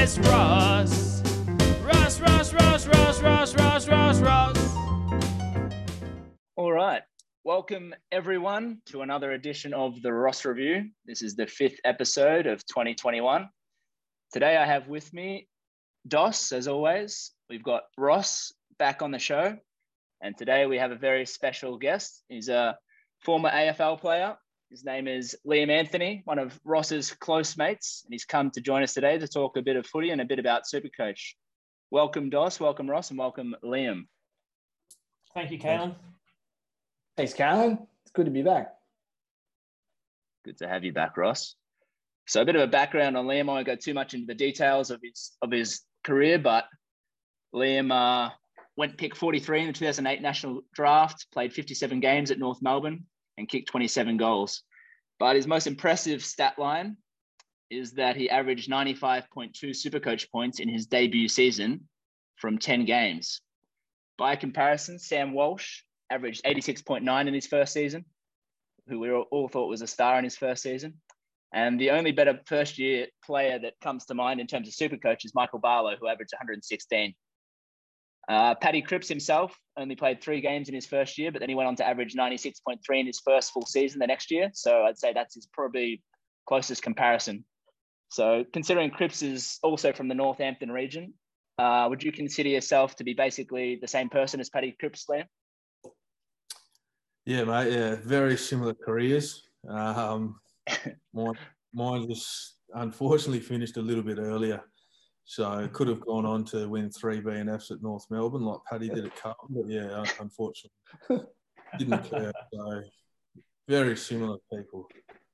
there's Ross. Ross, Ross, Ross, Ross, Ross, Ross, Ross, Ross. All right. Welcome, everyone, to another edition of the Ross Review. This is the fifth episode of 2021. Today I have with me Dos, as always. We've got Ross back on the show. And today we have a very special guest. He's a former AFL player. His name is Liam Anthony, one of Ross's close mates. And he's come to join us today to talk a bit of footy and a bit about Supercoach. Welcome, Dos. Welcome, Ross. And welcome, Liam. Thank you, Caelan. Thanks, Caelan. It's good to be back. Good to have you back, Ross. So a bit of a background on Liam. I won't go too much into the details of his career, but Liam went pick 43 in the 2008 National Draft, played 57 games at North Melbourne and kicked 27 goals. But his most impressive stat line is that he averaged 95.2 Supercoach points in his debut season from 10 games. By comparison, Sam Walsh averaged 86.9 in his first season, who we all thought was a star in his first season. And the only better first-year player that comes to mind in terms of Supercoach is Michael Barlow, who averaged 116. Paddy Cripps himself only played 3 games in his first year, but then he went on to average 96.3 in his first full season the next year. So I'd say that's his probably closest comparison. So considering Cripps is also from the Northampton region, would you consider yourself to be basically the same person as Paddy Cripps, Liam? Yeah, mate. Yeah, very similar careers. Mine just unfortunately finished a little bit earlier, so could have gone on to win 3 BNFs at North Melbourne like Paddy did at Carlton, but yeah, unfortunately didn't occur. So very similar people.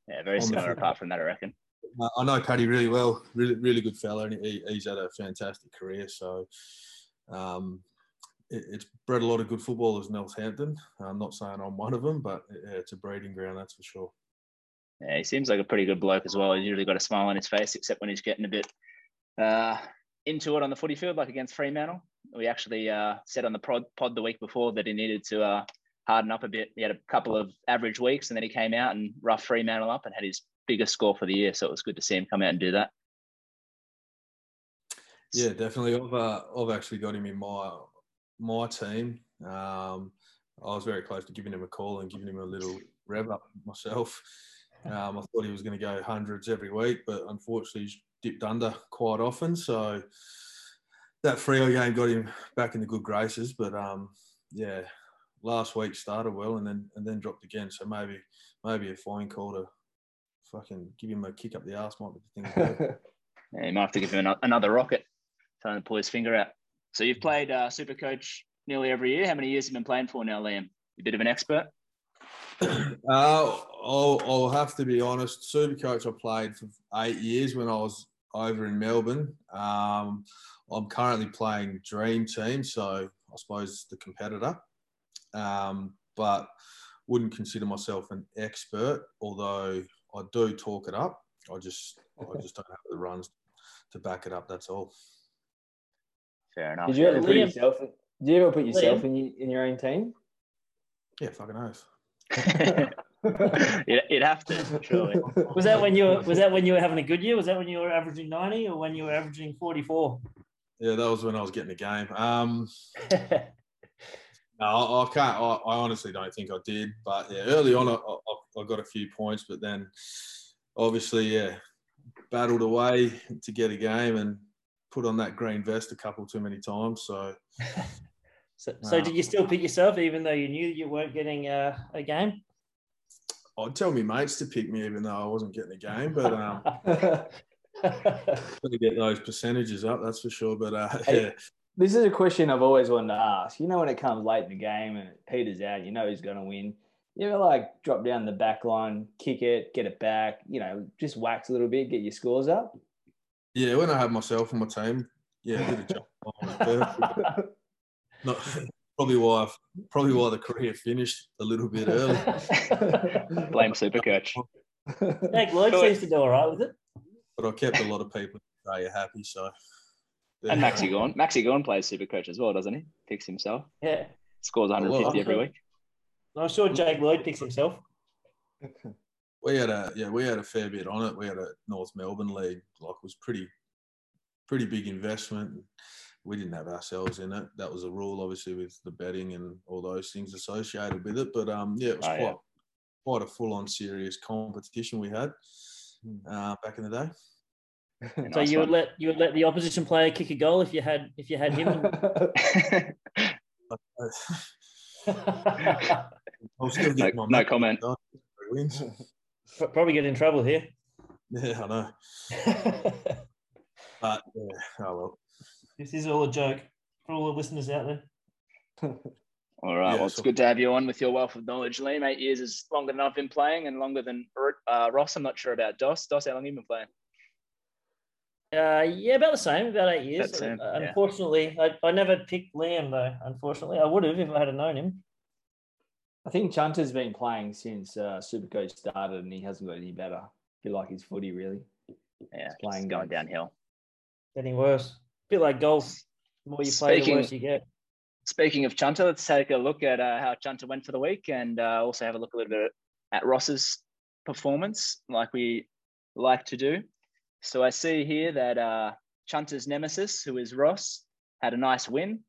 Yeah, very similar apart from that, I reckon. I know Paddy really well. Really good fellow, and he's had a fantastic career. So it's bred a lot of good footballers in Northampton. I'm not saying I'm one of them, but yeah, it's a breeding ground, that's for sure. Yeah, he seems like a pretty good bloke as well. He's usually got a smile on his face, except when he's getting a bit into it on the footy field, like against Fremantle. We actually said on the pod the week before that he needed to harden up a bit. He had a couple of average weeks, and then he came out and roughed Fremantle up and had his biggest score for the year. So it was good to see him come out and do that. Yeah, definitely. I've actually got him in my team. I was very close to giving him a call and giving him a little rev up myself. I thought he was going to go hundreds every week, but unfortunately he's dipped under quite often. So that Freo game got him back in the good graces. But yeah, last week started well and then dropped again. So maybe a fine call to fucking give him a kick up the arse might be the thing. Yeah, you might have to give him another rocket, trying to pull his finger out. So you've played Supercoach nearly every year. How many years have you been playing for now, Liam? You a bit of an expert? I'll have to be honest. Supercoach, I played for 8 years when I was over in Melbourne. I'm currently playing Dream Team, so I suppose the competitor. But wouldn't consider myself an expert, although I do talk it up. I just don't have the runs to back it up. That's all. Fair enough. Did you ever put yourself? In your own team? Yeah, fucking oath. You'd have to, surely. Was that when you were having a good year? Was that when you were averaging 90 or when you were averaging 44? Yeah, that was when I was getting a game. No, I can't. I honestly don't think I did. But yeah, early on, I got a few points, but then obviously, yeah, battled away to get a game and put on that green vest a couple too many times. So did you still pick yourself, even though you knew you weren't getting a game? I'd tell me mates to pick me, even though I wasn't getting a game. But got to get those percentages up, that's for sure. But yeah. This is a question I've always wanted to ask. You know, when it comes late in the game and it peters out, you know who's going to win. You ever like drop down the back line, kick it, get it back? You know, just wax a little bit, get your scores up. Yeah, when I have myself on my team, yeah, I did a jump on. Not, probably why the career finished a little bit early. Blame Supercoach. Jack Lloyd seems to do all right with it. But I kept a lot of people in Australia happy, so. And Maxi Gawn. Maxi Gawn plays Supercoach as well, doesn't he? Picks himself. Yeah. Scores 150 every week. I'm sure Jack Lloyd picks himself. We had a fair bit on it. We had a North Melbourne league. Like, it was pretty pretty big investment. We didn't have ourselves in it. That was a rule, obviously, with the betting and all those things associated with it. But, yeah, it was quite a full-on serious competition we had back in the day. Nice. So you would let the opposition player kick a goal if you had him. I'll still get no comment. Probably get in trouble here. Yeah, I know. But yeah, oh well. This is all a joke for all the listeners out there. All right. Yeah, well, it's good to have you on with your wealth of knowledge, Liam. 8 years is longer than I've been playing, and longer than Ross. I'm not sure about Dos. Dos, how long have you been playing? Yeah, about the same, about 8 years. Unfortunately, yeah. I never picked Liam, though, unfortunately. I would have if I had known him. I think Chunter's been playing since Supercoach started, and he hasn't got any better. I feel like his footy, really. Yeah, he's playing going downhill. Getting worse. A bit like golf. The more you play, the worse you get. Speaking of Chunter, let's take a look at how Chunter went for the week, and also have a look a little bit at Ross's performance, like we like to do. So I see here that Chunter's nemesis, who is Ross, had a nice win,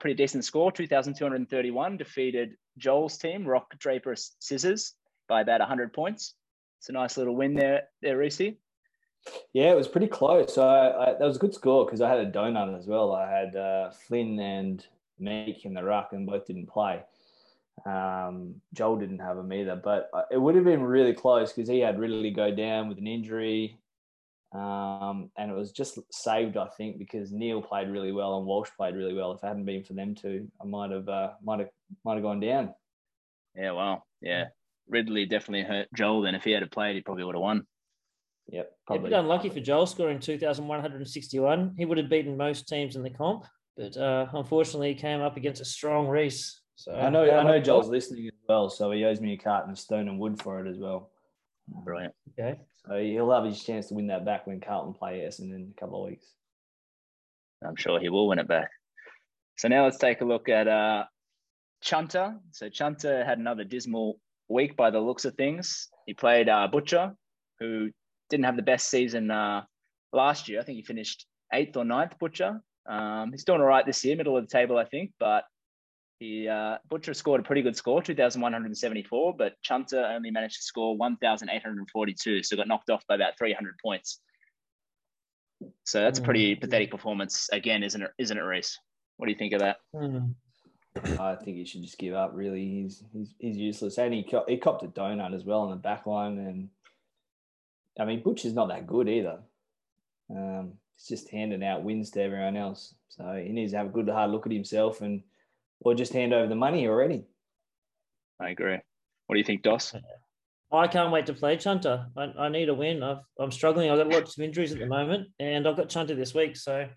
pretty decent score, 2,231, defeated Joel's team, Rock, Draper, Scissors, by about 100 points. It's a nice little win there, Reesey. Yeah, it was pretty close. That was a good score because I had a donut as well. I had Flynn and Meek in the ruck, and both didn't play. Joel didn't have him either, but it would have been really close because he had Ridley go down with an injury. And it was just saved, I think, because Neale played really well and Walsh played really well. If it hadn't been for them two, I might have gone down. Yeah, well, yeah. Ridley definitely hurt Joel then. If he had played, he probably would have won. Yep, probably. It'd be unlucky for Joel scoring 2,161. He would have beaten most teams in the comp, but unfortunately, he came up against a strong Reese. So I know Joel's listening as well, so he owes me a carton of stone and wood for it as well. Brilliant. Okay. So he'll have his chance to win that back when Carlton play Essendon in a couple of weeks. I'm sure he will win it back. So now let's take a look at Chunter. So Chunter had another dismal week by the looks of things. He played Butcher, who didn't have the best season last year. I think he finished 8th or 9th, Butcher. He's doing all right this year, middle of the table, I think, but Butcher scored a pretty good score, 2,174, but Chunter only managed to score 1,842, so got knocked off by about 300 points. So that's a pretty pathetic performance again, isn't it, Reese? What do you think of that? I think he should just give up, really. He's useless. And he copped a donut as well on the back line. And, I mean, Butcher's not that good either. He's just handing out wins to everyone else. So he needs to have a good, hard look at himself or just hand over the money already. I agree. What do you think, Dos? I can't wait to play Chunter. I need a win. I'm struggling. I've got lots of injuries at the moment, and I've got Chunter this week, so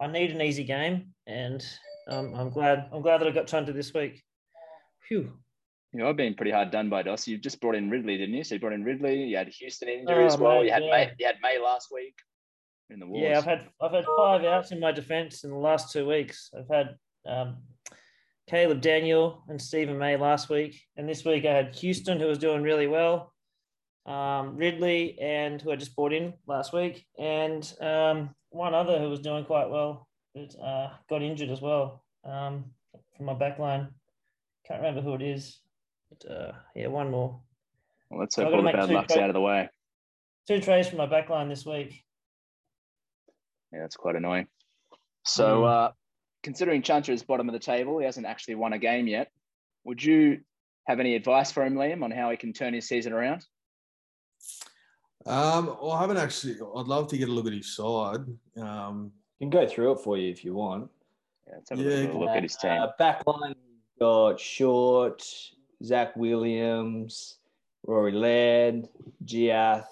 I need an easy game. And I'm glad that I got Chunter this week. Phew. You know, I've been pretty hard done by, Dos. You've just brought in Ridley, didn't you? So you brought in Ridley. You had Houston injury as well. Mate, you had May last week in the wars. Yeah, I've had 5 outs in my defence in the last 2 weeks. I've had Caleb Daniel and Stephen May last week. And this week I had Houston, who was doing really well, Ridley, and who I just brought in last week, and one other who was doing quite well, but got injured as well from my back line. Can't remember who it is. But, yeah, one more. Well, let's hope all the bad luck's out of the way. 2 trays from my back line this week. Yeah, that's quite annoying. So... considering Chunter is bottom of the table, he hasn't actually won a game yet. Would you have any advice for him, Liam, on how he can turn his season around? Well, I haven't actually. I'd love to get a look at his side. Can go through it for you if you want. Yeah, let's have a look at his team. Back line, you've got Short, Zach Williams, Rory Laird, Giath,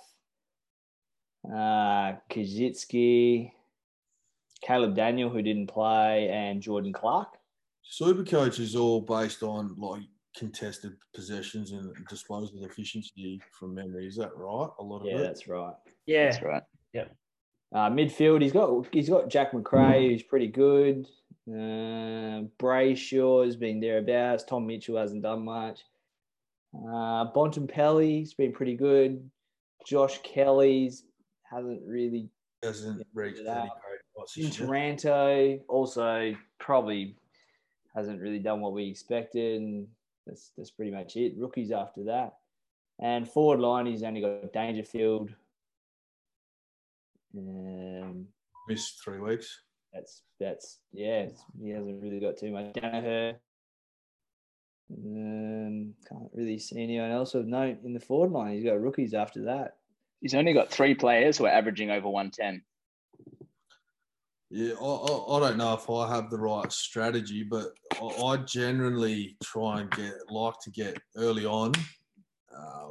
Kazitsky, Caleb Daniel, who didn't play, and Jordan Clark. Supercoach is all based on like contested possessions and disposal efficiency from memory. Is that right? A lot of it. Yeah, that's right. Yeah, that's right. Yep. Midfield, he's got Jack McRae, who's pretty good. Brayshaw has been thereabouts. Tom Mitchell hasn't done much. Bontempelli's been pretty good. Josh Kelly's hasn't really reached that. in Toronto. Also, probably hasn't really done what we expected, and that's pretty much it. Rookies after that. And forward line, he's only got Dangerfield. Missed 3 weeks. That's yeah. He hasn't really got too much. Danaher. Can't really see anyone else of note in the forward line. He's got rookies after that. He's only got 3 players who are averaging over 110. Yeah, I don't know if I have the right strategy, but I generally try and get early on.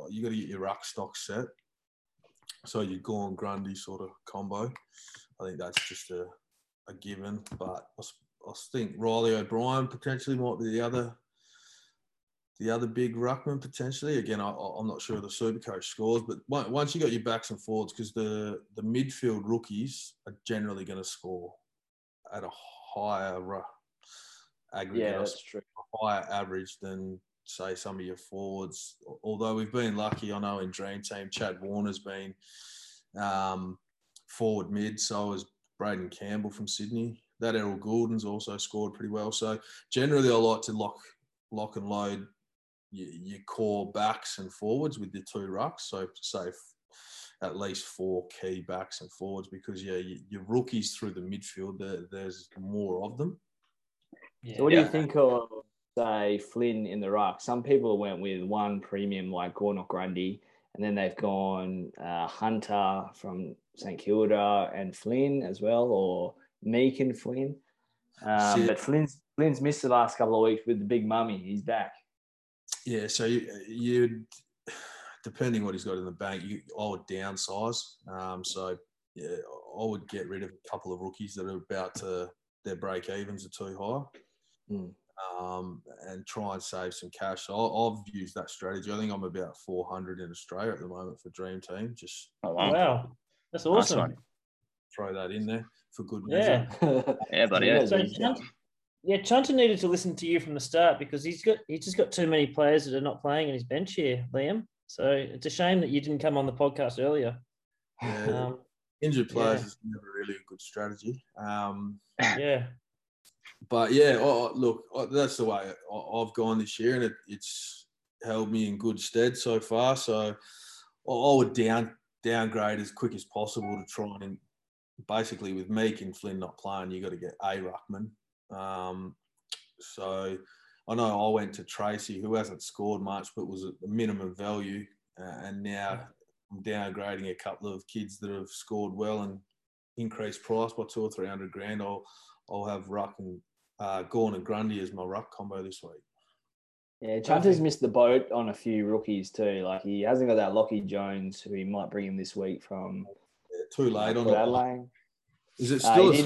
You got to get your ruck stock set. So your Gorn Grundy sort of combo. I think that's just a given. But I think Riley O'Brien potentially might be the other big ruckman potentially. Again, I'm not sure of the Supercoach scores, but once you got your backs and forwards, because the midfield rookies are generally going to score at a higher aggregate, yeah, that's true, a higher average than say some of your forwards. Although we've been lucky, I know in Dream Team, Chad Warner's been forward mid, so has Braden Campbell from Sydney. That Errol Goulden's also scored pretty well. So generally, I like to lock and load your core backs and forwards with your 2 rucks. So say at least 4 key backs and forwards, because yeah, your rookies through the midfield, there's more of them. Yeah. So what do you think of, say, Flynn in the ruck? Some people went with 1 premium like Gorn or Grundy, and then they've gone Hunter from St Kilda and Flynn as well, or Meek and Flynn. But Flynn's missed the last couple of weeks with the big mummy. He's back. Yeah, so you depending what he's got in the bank, I would downsize. So yeah, I would get rid of a couple of rookies that are their break evens are too high, and try and save some cash. So I've used that strategy. I think I'm about 400 in Australia at the moment for Dream Team. Just wow, that's awesome. Nice, throw that in there for good measure. Yeah, yeah, buddy. Yeah. So Chanta needed to listen to you from the start, because he's just got too many players that are not playing in his bench here, Liam. So it's a shame that you didn't come on the podcast earlier. Yeah. Injured players is never really a good strategy. Yeah. But yeah, that's the way I've gone this year, and it's held me in good stead so far. So I would downgrade as quick as possible to try and. Basically, with Meek and Flynn not playing, you got to get a ruckman. So I know I went to Tracy, who hasn't scored much but was at the minimum value, and now I'm downgrading a couple of kids that have scored well and increased price by 200 or 300 grand. I'll have ruck and Gorn and Grundy as my ruck combo this week. Yeah, Chunter's missed the boat on a few rookies too. Like, he hasn't got that Lockie Jones, who he might bring him this week from. Too late on Adelaide. Is it still? He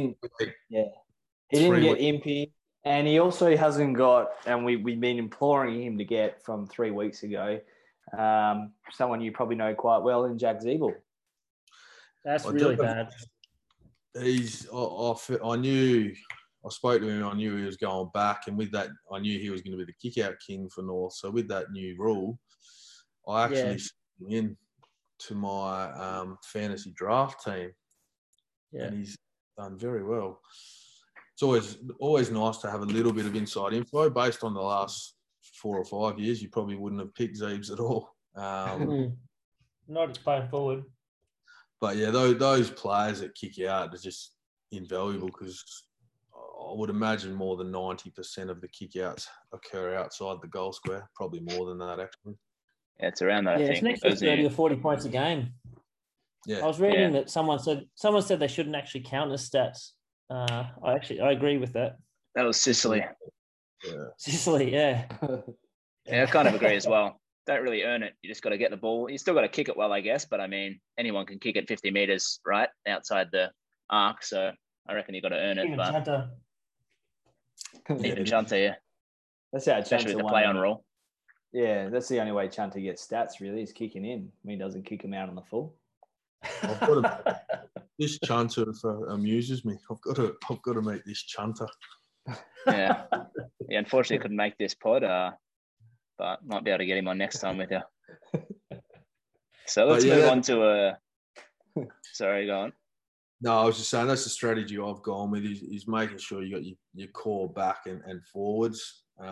didn't get Impy, and he also hasn't got. And we've been imploring him to get from 3 weeks ago. Someone you probably know quite well in Jack Zeeble. That's really bad. I spoke to him. I knew he was going back, and with that, I knew he was going to be the kick-out king for North. So with that new rule, I actually sent him in to my fantasy draft team, and he's done very well. It's always nice to have a little bit of inside info. Based on the last 4 or 5 years, you probably wouldn't have picked Zeebs at all. Not as playing forward. But yeah, those players that kick out are just invaluable, because I would imagine more than 90% of the kickouts occur outside the goal square, probably more than that actually. Yeah, it's around that. Yeah, it's next to 30 or 40 points a game. Yeah, I was reading that someone said they shouldn't actually count as stats. I agree with that. That was Sicily. Yeah. Sicily, yeah, I kind of agree as well. Don't really earn it. You just got to get the ball. You still got to kick it well, I guess. But I mean, anyone can kick it 50 meters right outside the arc. So I reckon you got to earn it. Even Chanta. Even Chanta, yeah. That's how. Especially with the play-on rule. Yeah, that's the only way Chanta gets stats, really, is kicking in. I mean, he doesn't kick him out on the full. This Chanta amuses me. I've got to make this Chanta. Yeah. Yeah, unfortunately, I couldn't make this pod, but might be able to get him on next time with you. So let's move on to... Sorry, go on. No, I was just saying that's the strategy I've gone with is making sure you got your core back and forwards. You've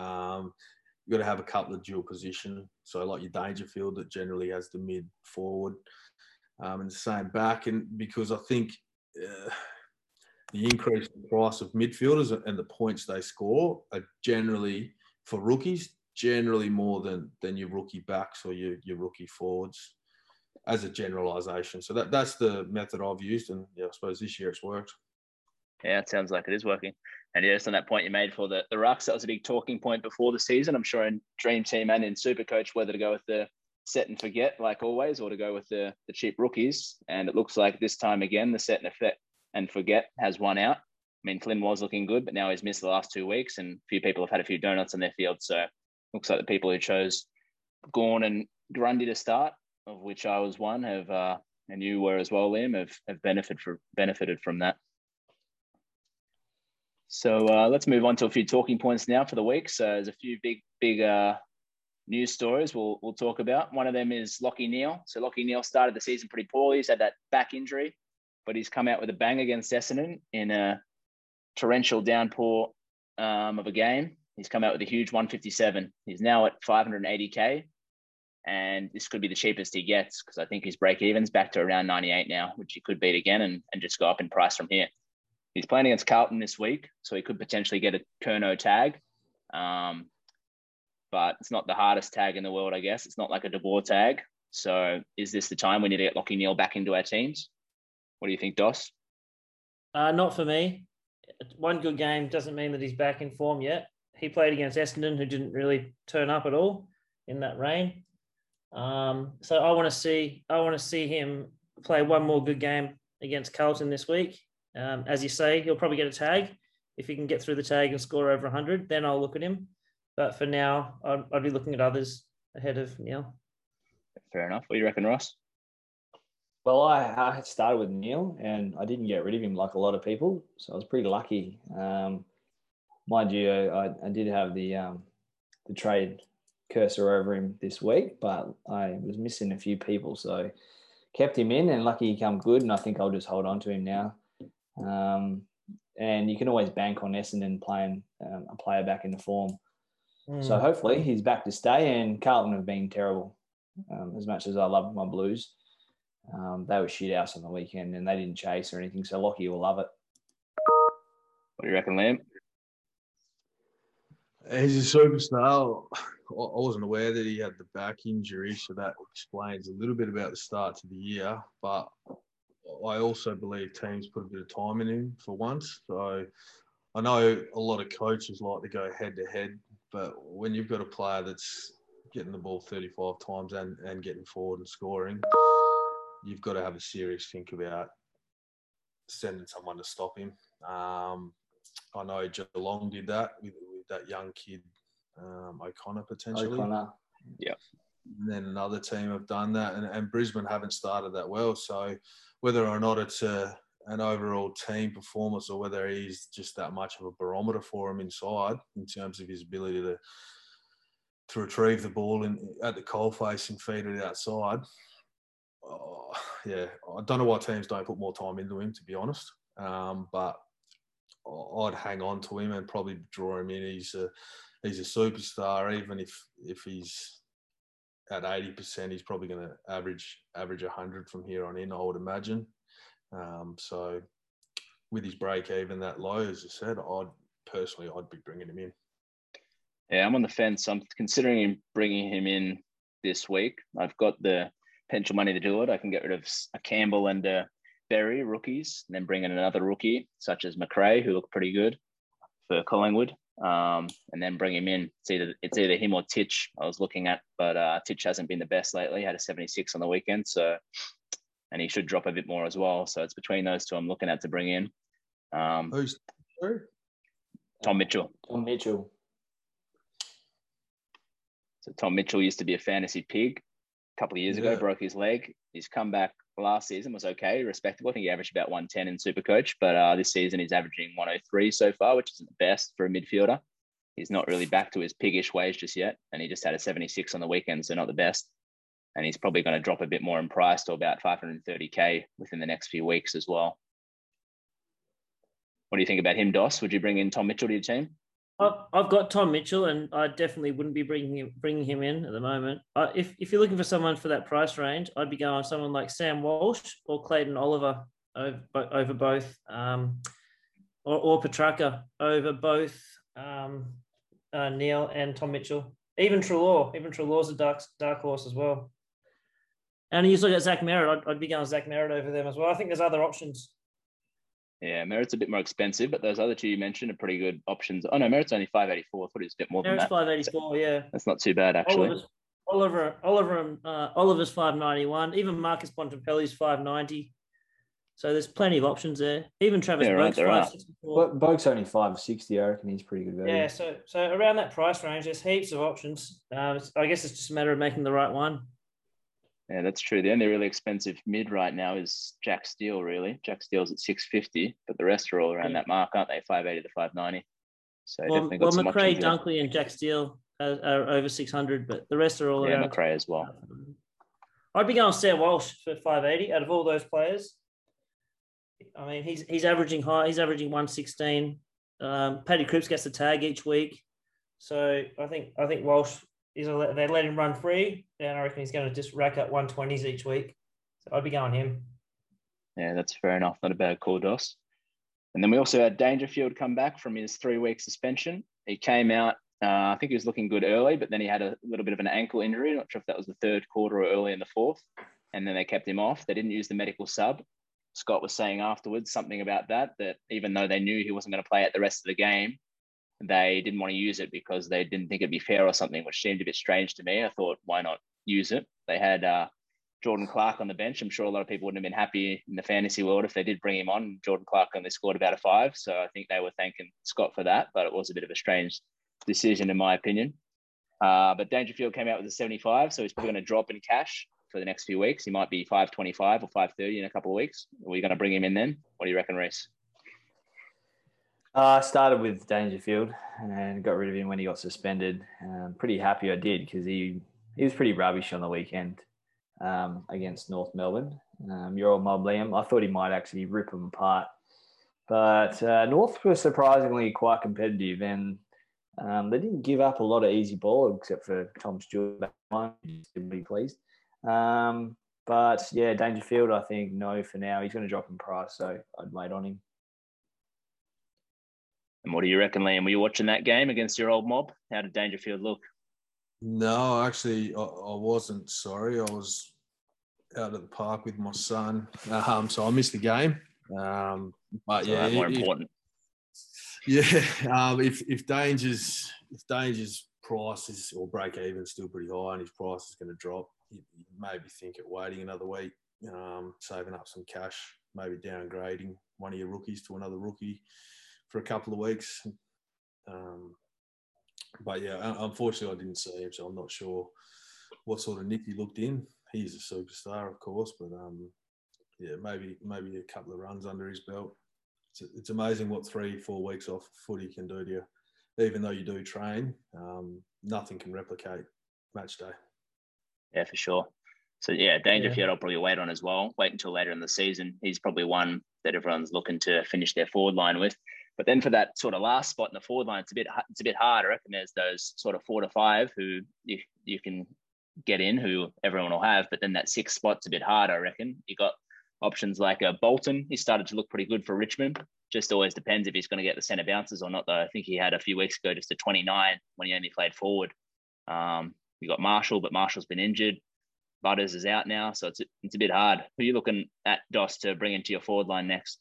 got to have a couple of dual position. So like your Dangerfield that generally has the mid forward and the same back. And because I think the increased price of midfielders and the points they score are generally, for rookies, generally more than your rookie backs or your rookie forwards as a generalisation. So that's the method I've used, and yeah, I suppose this year it's worked. Yeah, it sounds like it is working. And yes, on that point you made for the rucks, that was a big talking point before the season. I'm sure in Dream Team and in Supercoach, whether to go with the set and forget like always or to go with the cheap rookies. And it looks like this time again, the set and forget has won out. I mean, Flynn was looking good, but now he's missed the last 2 weeks and a few people have had a few donuts in their field. So looks like the people who chose Gorn and Grundy to start, of which I was one, have and you were as well, Liam, have benefited from that. So let's move on to a few talking points now for the week. So there's a few big news stories we'll talk about. One of them is Lachie Neale. So Lachie Neale started the season pretty poorly. He's had that back injury, but he's come out with a bang against Essendon in a torrential downpour of a game. He's come out with a huge 157. He's now at 580K. And this could be the cheapest he gets because I think his break-even's back to around 98 now, which he could beat again and just go up in price from here. He's playing against Carlton this week, so he could potentially get a Kerno tag. But it's not the hardest tag in the world, I guess. It's not like a De Boer tag. So is this the time we need to get Lachie Neale back into our teams? What do you think, Dos? Not for me. One good game doesn't mean that he's back in form yet. He played against Essendon, who didn't really turn up at all in that rain. So I want to see him play one more good game against Carlton this week. As you say, he'll probably get a tag. If he can get through the tag and score over 100, then I'll look at him. But for now, I'd be looking at others ahead of Neale. Fair enough. What do you reckon, Ross? Well, I started with Neale and I didn't get rid of him like a lot of people. So I was pretty lucky. Mind you, I did have the trade cursor over him this week, but I was missing a few people, so kept him in and lucky he come good, and I think I'll just hold on to him now. And you can always bank on Essendon playing a player back into form. So hopefully he's back to stay, and Carlton have been terrible. As much as I love my Blues, they were shit house on the weekend and they didn't chase or anything, so Lachie will love it. What do you reckon, Liam? He's a superstar. I wasn't aware that he had the back injury, so that explains a little bit about the start to the year. But I also believe teams put a bit of time in him for once. So I know a lot of coaches like to go head-to-head, but when you've got a player that's getting the ball 35 times and getting forward and scoring, you've got to have a serious think about sending someone to stop him. I know Geelong did that with that young kid, O'Connor, potentially. Yeah. And then another team have done that, and Brisbane haven't started that well. So whether or not it's an overall team performance or whether he's just that much of a barometer for him inside in terms of his ability to retrieve the ball at the coalface and feed it outside. Oh, yeah, I don't know why teams don't put more time into him, to be honest. But I'd hang on to him and probably draw him in. He's a superstar. Even if he's at 80%, he's probably going to average 100 from here on in, I would imagine. So with his break even that low, as I said, I'd be bringing him in. Yeah, I'm on the fence. I'm considering bringing him in this week. I've got the potential money to do it. I can get rid of a Campbell and a Berry rookies, and then bring in another rookie such as McRae, who looked pretty good for Collingwood, and then bring him in. It's either him or Titch I was looking at, but Titch hasn't been the best lately. He had a 76 on the weekend, so, and he should drop a bit more as well. So it's between those two I'm looking at to bring in. Who's Tom Mitchell? Tom Mitchell. So Tom Mitchell used to be a fantasy pig a couple of years ago. Broke his leg. He's come back. Last season was okay, respectable. I think he averaged about 110 in Supercoach, but this season he's averaging 103 so far, which isn't the best for a midfielder. He's not really back to his piggish ways just yet, and he just had a 76 on the weekend, so not the best. And he's probably going to drop a bit more in price to about 530K within the next few weeks as well. What do you think about him, Dos? Would you bring in Tom Mitchell to your team? I've got Tom Mitchell, and I definitely wouldn't be bringing him in at the moment. If you're looking for someone for that price range, I'd be going someone like Sam Walsh or Clayton Oliver over both, or Petrarca over both Neale and Tom Mitchell. Even Trelaw's a dark horse as well. And you look at Zach Merritt, I'd be going Zach Merritt over them as well. I think there's other options. Yeah, Merritt's a bit more expensive, but those other two you mentioned are pretty good options. Oh, no, Merritt's only 584. I thought it was a bit more than that. Merritt's 584, so yeah. That's not too bad, actually. Oliver's 591. Even Marcus Bontempelli's 590. So there's plenty of options there. Even Travis Boak's 564. But Boak's only 560, I reckon he's pretty good value. Yeah, so around that price range, there's heaps of options. I guess it's just a matter of making the right one. Yeah, that's true. The only really expensive mid right now is Jack Steele, really. Jack Steele's at 650, but the rest are all around that mark, aren't they? 580 to 590. So definitely got some McRae, Dunkley, and Jack Steele are over 600, but the rest are all around. Yeah, McRae as well. I'd be going Sam Walsh for 580 out of all those players. I mean, he's averaging high. He's averaging 116. Paddy Cripps gets the tag each week. So I think Walsh... They let him run free, and I reckon he's going to just rack up 120s each week. So I'd be going him. Yeah, that's fair enough. Not a bad call, Dos. And then we also had Dangerfield come back from his 3-week suspension. He came out, I think he was looking good early, but then he had a little bit of an ankle injury. Not sure if that was the third quarter or early in the fourth. And then they kept him off. They didn't use the medical sub. Scott was saying afterwards something about that even though they knew he wasn't going to play at the rest of the game, they didn't want to use it because they didn't think it'd be fair or something, which seemed a bit strange to me. I thought, why not use it? They had Jordan Clark on the bench. I'm sure a lot of people wouldn't have been happy in the fantasy world if they did bring him on. Jordan Clark only scored about a 5, so I think they were thanking Scott for that, but it was a bit of a strange decision in my opinion. But Dangerfield came out with a 75, so he's probably going to drop in cash for the next few weeks. He might be 525 or 530 in a couple of weeks. Are we going to bring him in then? What do you reckon, Reece? I started with Dangerfield and got rid of him when he got suspended. I'm pretty happy I did because he was pretty rubbish on the weekend against North Melbourne. Your old mob, Liam. I thought he might actually rip them apart. But North were surprisingly quite competitive, and they didn't give up a lot of easy ball except for Tom Stewart. He'd be pleased. But, yeah, Dangerfield, I think, no for now. He's going to drop in price, so I'd wait on him. And what do you reckon, Liam? Were you watching that game against your old mob? How did Dangerfield look? No, actually, I wasn't. Sorry, I was out at the park with my son, so I missed the game. But yeah, more important. If Danger's price is or break even still pretty high, and his price is going to drop, you maybe think at waiting another week, saving up some cash, maybe downgrading one of your rookies to another rookie for a couple of weeks. But yeah, unfortunately I didn't see him, so I'm not sure what sort of nick he looked in. He's a superstar, of course, but yeah, maybe a couple of runs under his belt. It's amazing what 3-4 weeks off footy can do to you. Even though you do train, nothing can replicate match day. Yeah, for sure. So yeah, Dangerfield I'll probably wait on as well. Wait until later in the season. He's probably one that everyone's looking to finish their forward line with. But then for that sort of last spot in the forward line, it's a bit hard. I reckon there's those sort of 4 to 5 who you can get in, who everyone will have. But then that 6 spot's a bit hard, I reckon. You got options like Bolton. He started to look pretty good for Richmond. Just always depends if he's going to get the centre bounces or not, though. I think he had a few weeks ago just a 29 when he only played forward. You got Marshall, but Marshall's been injured. Butters is out now, so it's a bit hard. Who are you looking at, Dos, to bring into your forward line next?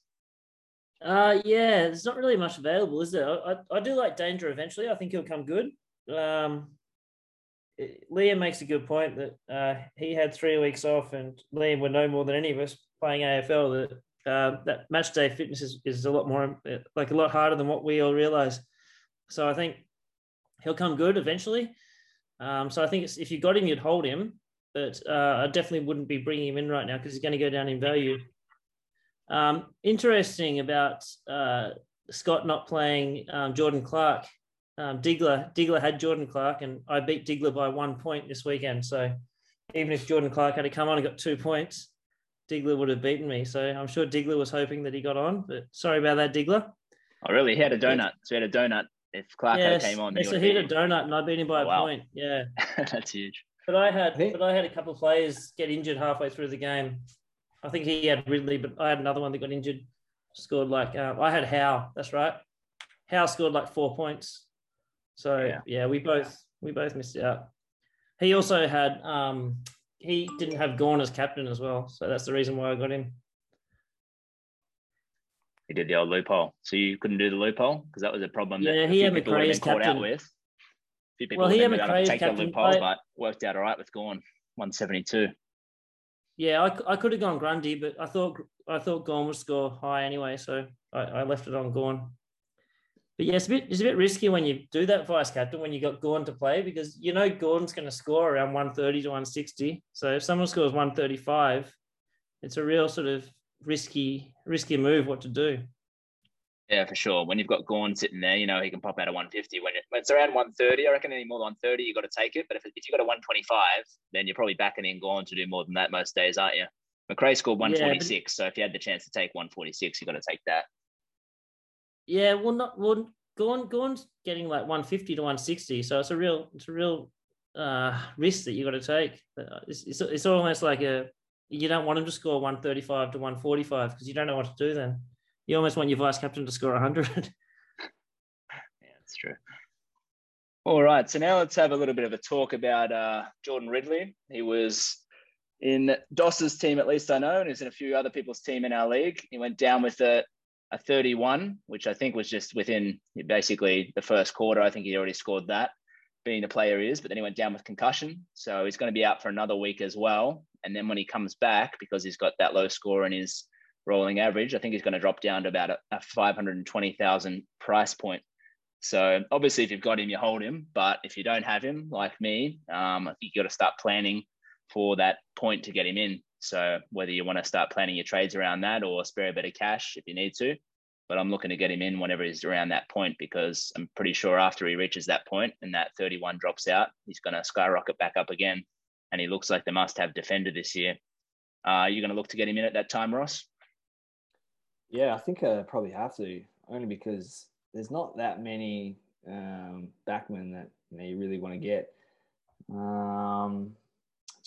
Yeah, there's not really much available, is there? I do like Danger eventually. I think he'll come good. Liam makes a good point that he had 3 weeks off, and Liam were no more than any of us playing AFL. That match day fitness is a lot more, like a lot harder than what we all realise. So I think he'll come good eventually. So I think if you got him, you'd hold him. But I definitely wouldn't be bringing him in right now because he's going to go down in value. Interesting about Scott not playing Jordan Clark. Digler had Jordan Clark, and I beat Digler by 1 point this weekend. So even if Jordan Clark had to come on and got 2 points, Digler would have beaten me. So I'm sure Digler was hoping that he got on, but sorry about that, Digler. Oh, really? He had a donut. So he had a donut. If Clark came on, so he had a donut, and I beat him by a point. Yeah, that's huge. But I had a couple of players get injured halfway through the game. I think he had Ridley, but I had another one that got injured. Scored like I had Howe. That's right. Howe scored like 4 points. So we both missed out. He also had he didn't have Gorn as captain as well, so that's the reason why I got him. He did the old loophole. So you couldn't do the loophole? Because that was a problem that he had McRae as captain. Out with. A few people he had McRae as captain. The loophole, but worked out all right with Gorn, 172. Yeah, I could have gone Grundy, but I thought Gorn would score high anyway, so I left it on Gorn. But yeah, it's a bit risky when you do that vice captain when you got Gorn to play, because you know Gordon's going to score around 130 to 160. So if someone scores 135, it's a real sort of risky move what to do. Yeah, for sure. When you've got Gorn sitting there, you know he can pop out of 150. When it's around 130, I reckon any more than 130, you've got to take it. But if you got a 125, then you're probably backing in Gorn to do more than that most days, aren't you? McRae scored 146, so if you had the chance to take 146, you've got to take that. Yeah, Gorn's getting like 150 to 160, so it's a real risk that you've got to take. It's almost like you don't want him to score 135 to 145 because you don't know what to do then. You almost want your vice captain to score 100. Yeah, that's true. All right, so now let's have a little bit of a talk about Jordan Ridley. He was in Doss's team, at least I know, and he's in a few other people's team in our league. He went down with a 31, which I think was just within basically the first quarter. I think he already scored that, being the player he is, but then he went down with concussion. So he's going to be out for another week as well. And then when he comes back, because he's got that low score in his rolling average, I think he's going to drop down to about a $520,000 price point. So obviously, if you've got him, you hold him. But if you don't have him, like me, I think you've got to start planning for that point to get him in. So whether you want to start planning your trades around that or spare a bit of cash if you need to. But I'm looking to get him in whenever he's around that point, because I'm pretty sure after he reaches that point and that 31 drops out, he's going to skyrocket back up again. And he looks like the must-have defender this year. Are you going to look to get him in at that time, Ross? Yeah, I think I probably have to, only because there's not that many backmen that you really want to get.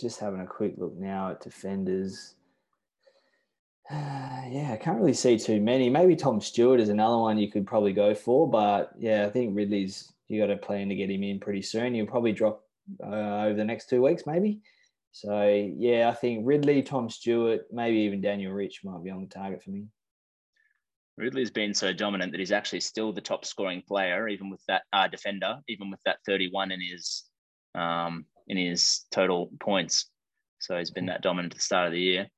Just having a quick look now at defenders. Yeah, I can't really see too many. Maybe Tom Stewart is another one you could probably go for. But, yeah, I think Ridley's, you got a plan to get him in pretty soon. He'll probably drop over the next 2 weeks, maybe. So, yeah, I think Ridley, Tom Stewart, maybe even Daniel Rich might be on the target for me. Ridley's been so dominant that he's actually still the top scoring player, even with that defender, even with that 31 in his total points. So he's been that dominant at the start of the year.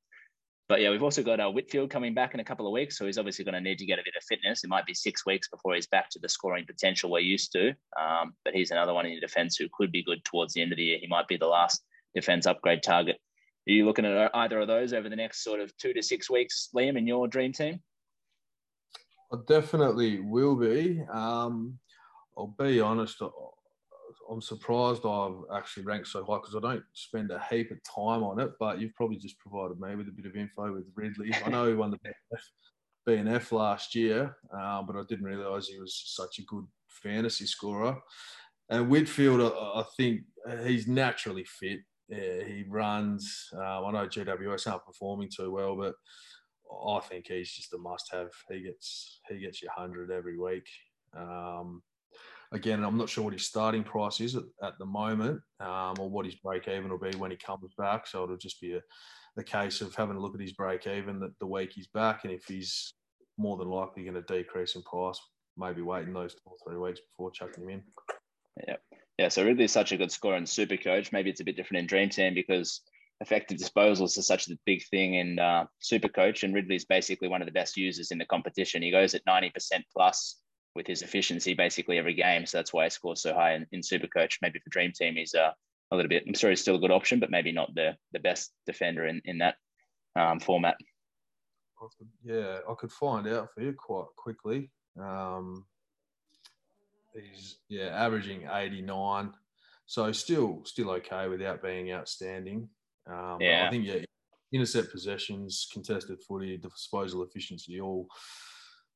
But, yeah, we've also got Whitfield coming back in a couple of weeks, so he's obviously going to need to get a bit of fitness. It might be 6 weeks before he's back to the scoring potential we're used to, but he's another one in the defence who could be good towards the end of the year. He might be the last defence upgrade target. Are you looking at either of those over the next sort of 2 to 6 weeks, Liam, in your dream team? I definitely will be. I'll be honest, I'm surprised I've actually ranked so high because I don't spend a heap of time on it, but you've probably just provided me with a bit of info with Ridley. I know he won the BNF last year, but I didn't realise he was such a good fantasy scorer. And Whitfield, I think he's naturally fit. Yeah, he runs. I know GWS aren't performing too well, but I think he's just a must-have. He gets your 100 every week. Again, I'm not sure what his starting price is at the moment, or what his break-even will be when he comes back. So it'll just be a case of having a look at his break-even the week he's back, and if he's more than likely going to decrease in price, maybe waiting those 2 or 3 weeks before chucking him in. Yeah. So Ridley's such a good scorer in Supercoach. Maybe it's a bit different in Dream Team because effective disposals are such a big thing in Supercoach, and Ridley's basically one of the best users in the competition. He goes at 90% plus with his efficiency basically every game. So that's why he scores so high in Supercoach. Maybe for Dream Team, he's a little bit, I'm sure he's still a good option, but maybe not the best defender in that format. Yeah, I could find out for you quite quickly. He's averaging 89. So still okay without being outstanding. I think, intercept possessions, contested footy, disposal efficiency, all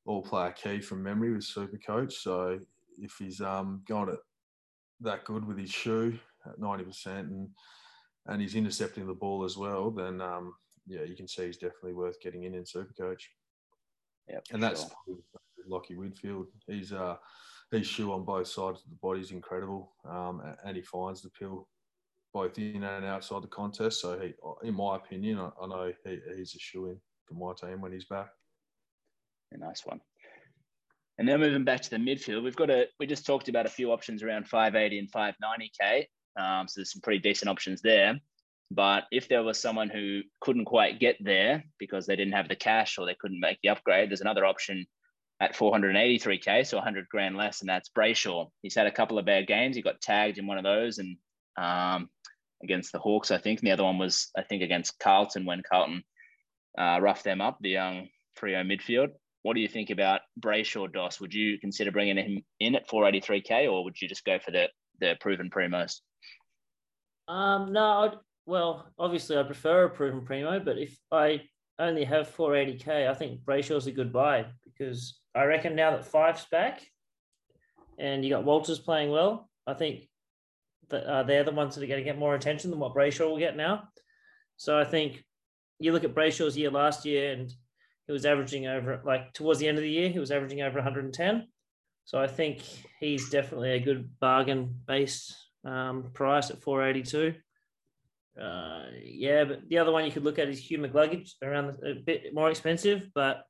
all-player key from memory with Supercoach. So if he's got it that good with his shoe at 90% and he's intercepting the ball as well, then, yeah, you can see he's definitely worth getting in Supercoach. Yeah, and that's sure. Lockie Whitfield. His shoe on both sides of the body is incredible, and he finds the pill both in and outside the contest. So, he, in my opinion, I know he's a shoe-in for my team when he's back. A nice one. And then moving back to the midfield, we just talked about a few options around 580 and 590k. So there's some pretty decent options there. But if there was someone who couldn't quite get there because they didn't have the cash or they couldn't make the upgrade, there's another option at 483k, so 100 grand less, and that's Brayshaw. He's had a couple of bad games. He got tagged in one of those and against the Hawks, I think. And the other one was, I think, against Carlton when Carlton roughed them up, the young trio midfield. What do you think about Brayshaw, Doss? Would you consider bringing him in at 483k, or would you just go for the proven primos? Well, obviously I prefer a proven primo, but if I only have 480k, I think Brayshaw's a good buy because I reckon now that Fife's back and you got Walters playing well, I think that they're the ones that are going to get more attention than what Brayshaw will get now. So I think you look at Brayshaw's year last year and he was averaging over, like towards the end of the year, he was averaging over 110. So I think he's definitely a good bargain-based price at 482. Yeah, but the other one you could look at is Hugh McLuggage, around a bit more expensive, but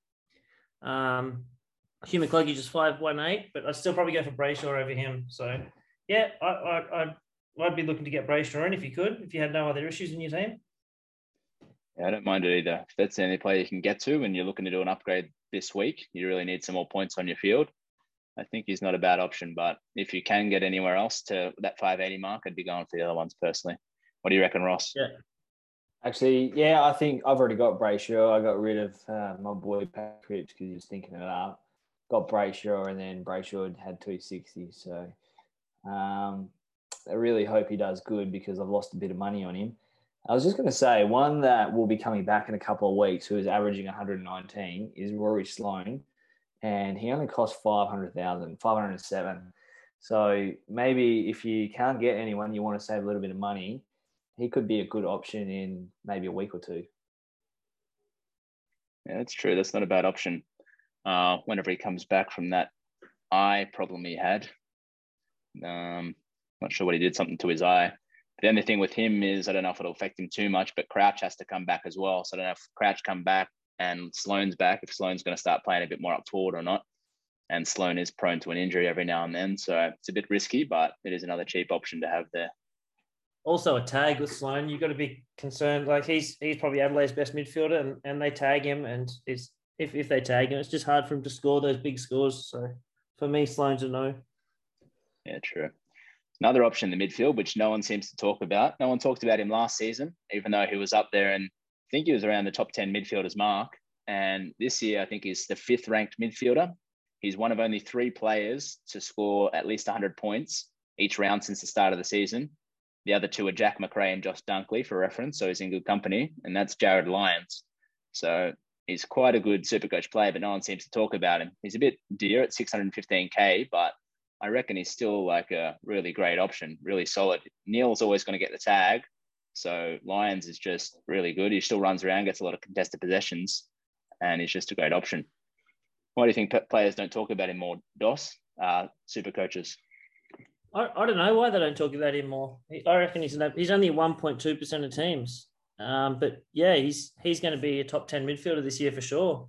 Hugh McLuggage is 518, but I'd still probably go for Brayshaw over him. So yeah, I'd be looking to get Brayshaw in if you could, if you had no other issues in your team. Yeah, I don't mind it either. If that's the only player you can get to when you're looking to do an upgrade this week, you really need some more points on your field. I think he's not a bad option, but if you can get anywhere else to that 580 mark, I'd be going for the other ones personally. What do you reckon, Ross? Yeah. Actually, yeah, I think I've already got Brayshaw. I got rid of my boy Paddy Cripps because he was thinking it up. Got Brayshaw, and then Brayshaw had 260. So I really hope he does good because I've lost a bit of money on him. I was just going to say, one that will be coming back in a couple of weeks who is averaging 119 is Rory Sloane, and he only cost 500,000, 507. So maybe if you can't get anyone, you want to save a little bit of money, he could be a good option in maybe a week or two. Yeah, that's true. That's not a bad option. Whenever he comes back from that eye problem he had. Not sure what he did, something to his eye. The only thing with him is I don't know if it'll affect him too much, but Crouch has to come back as well. So I don't know if Crouch come back and Sloane's back, if Sloane's going to start playing a bit more up forward or not. And Sloane is prone to an injury every now and then. So it's a bit risky, but it is another cheap option to have there. Also a tag with Sloane, you've got to be concerned. Like he's probably Adelaide's best midfielder and they tag him and it's if they tag him, it's just hard for him to score those big scores. So for me, Sloane's a no. Yeah, true. Another option in the midfield, which no one seems to talk about. No one talked about him last season, even though he was up there and I think he was around the top 10 midfielders mark. And this year, I think he's the 5th ranked midfielder. He's one of only 3 players to score at least 100 points each round since the start of the season. The other 2 are Jack McRae and Josh Dunkley for reference. So he's in good company, and that's Jared Lyons. So he's quite a good Supercoach player, but no one seems to talk about him. He's a bit dear at 615K, but I reckon he's still like a really great option, really solid. Neil's always going to get the tag. So Lyons is just really good. He still runs around, gets a lot of contested possessions, and he's just a great option. Why do you think players don't talk about him more, Doss, Supercoaches? I don't know why they don't talk about him more. I reckon he's only 1.2% of teams. But yeah, he's going to be a top 10 midfielder this year for sure.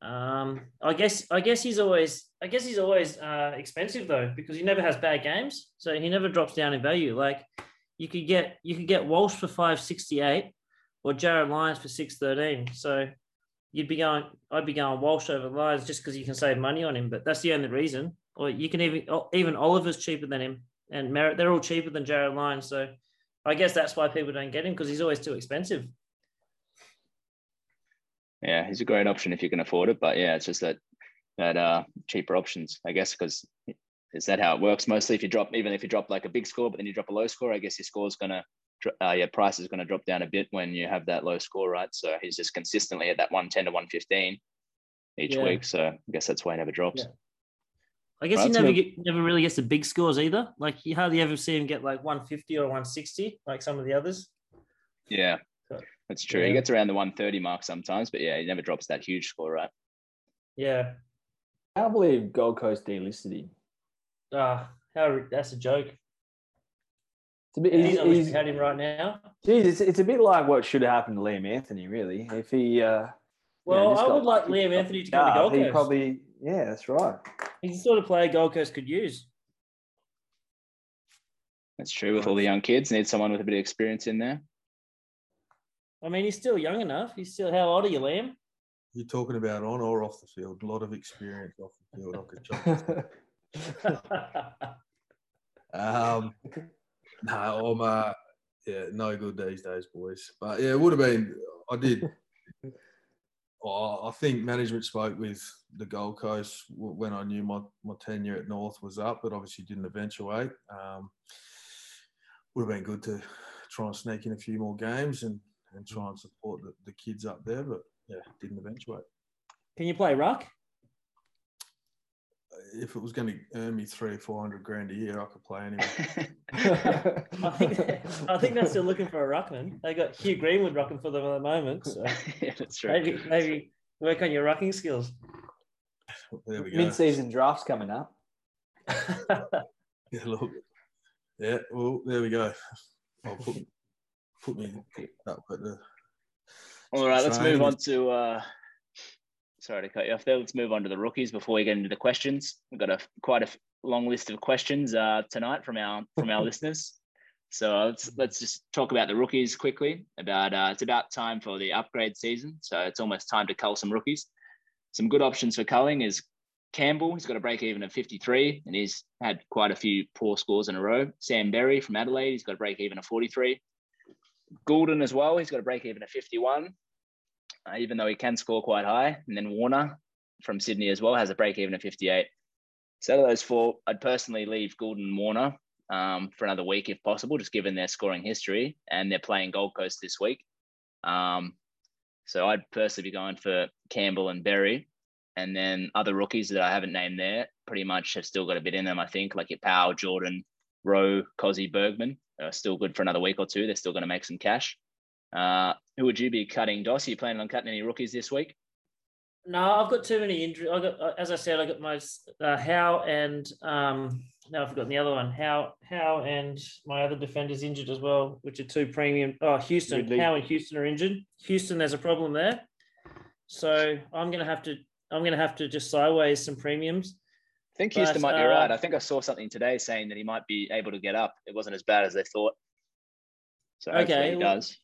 I guess he's always expensive though, because he never has bad games, so he never drops down in value. Like you could get Walsh for 568 or Jared Lyons for 613. So I'd be going Walsh over Lyons just because you can save money on him, but that's the only reason. Or you can even Oliver's cheaper than him, and Merritt, they're all cheaper than Jared Lyons. So I guess that's why people don't get him, because he's always too expensive. Yeah, he's a great option if you can afford it, but yeah, it's just that cheaper options, I guess, because is that how it works mostly? Even if you drop like a big score, but then you drop a low score, I guess your score's gonna your price is gonna drop down a bit when you have that low score, right? So he's just consistently at that 110 to 115. each week. So I guess that's why he never drops. Yeah. I guess he never really gets the big scores either. Like, you hardly ever see him get like 150 or 160, like some of the others. Yeah, so, that's true. Yeah. He gets around the 130 mark sometimes, but yeah, he never drops that huge score, right? Yeah. I can't believe Gold Coast delisted him. That's a joke. It's a bit easy to had him right now. Geez, it's a bit like what should have happened to Liam Anthony, really. If he, I would like Liam Anthony to come to Gold Coast. Yeah, that's right. He's the sort of player Gold Coast could use. That's true. With all the young kids, need someone with a bit of experience in there. I mean, he's still young enough. He's still, how old are you, Liam? You're talking about on or off the field. A lot of experience off the field. No good these days, boys. But yeah, it would have been. I think management spoke with the Gold Coast when I knew my tenure at North was up, but obviously didn't eventuate. Would have been good to try and sneak in a few more games and try and support the kids up there, but yeah, didn't eventuate. Can you play ruck? If it was going to earn me $300,000 or $400,000 a year, I could play anyway. I think they're still looking for a ruckman. They got Hugh Greenwood rucking for them at the moment. So yeah, that's true. Maybe work on your rucking skills. There we go. Mid-season draft's coming up. Yeah, well, there we go. I'll put me up at the. All right, let's move on to. Sorry to cut you off there. Let's move on to the rookies before we get into the questions. We've got quite a long list of questions tonight from our listeners. So let's just talk about the rookies quickly. It's about time for the upgrade season, so it's almost time to cull some rookies. Some good options for culling is Campbell. He's got a break even of 53, and he's had quite a few poor scores in a row. Sam Berry from Adelaide. He's got a break even of 43. Goulden as well. He's got a break even of 51. Even though he can score quite high. And then Warner from Sydney as well has a break even of 58. So out of those four, I'd personally leave Goulden and Warner for another week if possible, just given their scoring history and they're playing Gold Coast this week. So I'd personally be going for Campbell and Berry. And then other rookies that I haven't named there pretty much have still got a bit in them, I think, like your Powell, Jordan, Rowe, Cozzy, Bergman are still good for another week or two. They're still going to make some cash. Who would you be cutting, Doss? Are you planning on cutting any rookies this week? No, I've got too many injuries. I got my Howe and now I've forgotten the other one. Howe and my other defenders injured as well, which are two premium. Oh, Houston, Ridley. Howe and Houston are injured. Houston, there's a problem there. So I'm gonna have to just sideways some premiums. I think Houston might be right. I think I saw something today saying that he might be able to get up. It wasn't as bad as they thought. So hopefully he does.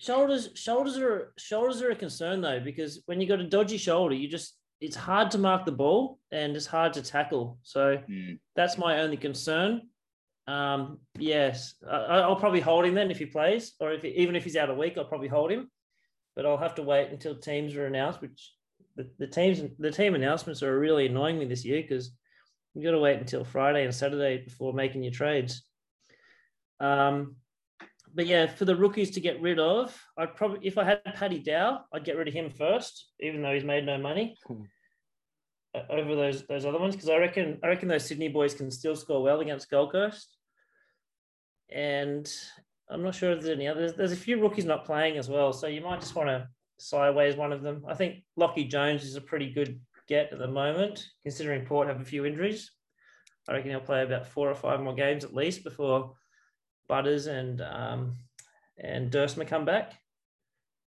Shoulders are a concern though, because when you got a dodgy shoulder, it's hard to mark the ball and it's hard to tackle. So that's my only concern. Yes, I'll probably hold him then if he plays, or even if he's out a week, I'll probably hold him. But I'll have to wait until teams are announced, which the team announcements are really annoying me this year because you've got to wait until Friday and Saturday before making your trades. But yeah, for the rookies to get rid of, I'd probably, if I had Paddy Dow, I'd get rid of him first, even though he's made no money over those other ones, because I reckon those Sydney boys can still score well against Gold Coast. And I'm not sure if there's any others. There's a few rookies not playing as well, so you might just want to sideways one of them. I think Lockie Jones is a pretty good get at the moment, considering Port have a few injuries. I reckon he'll play about 4 or 5 more games at least before Butters and Durstman come back.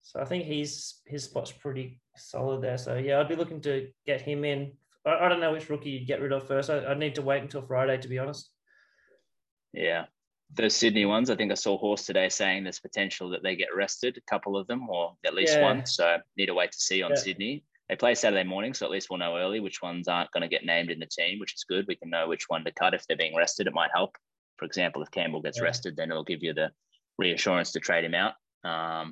So I think his spot's pretty solid there. So yeah, I'd be looking to get him in. I don't know which rookie you'd get rid of first. I'd need to wait until Friday, to be honest. Yeah. Those Sydney ones, I think I saw Horse today saying there's potential that they get rested, a couple of them, or at least one. So need to wait to see on Sydney. They play Saturday morning, so at least we'll know early which ones aren't going to get named in the team, which is good. We can know which one to cut if they're being rested. It might help. For example, if Campbell gets rested, then it'll give you the reassurance to trade him out. Yeah.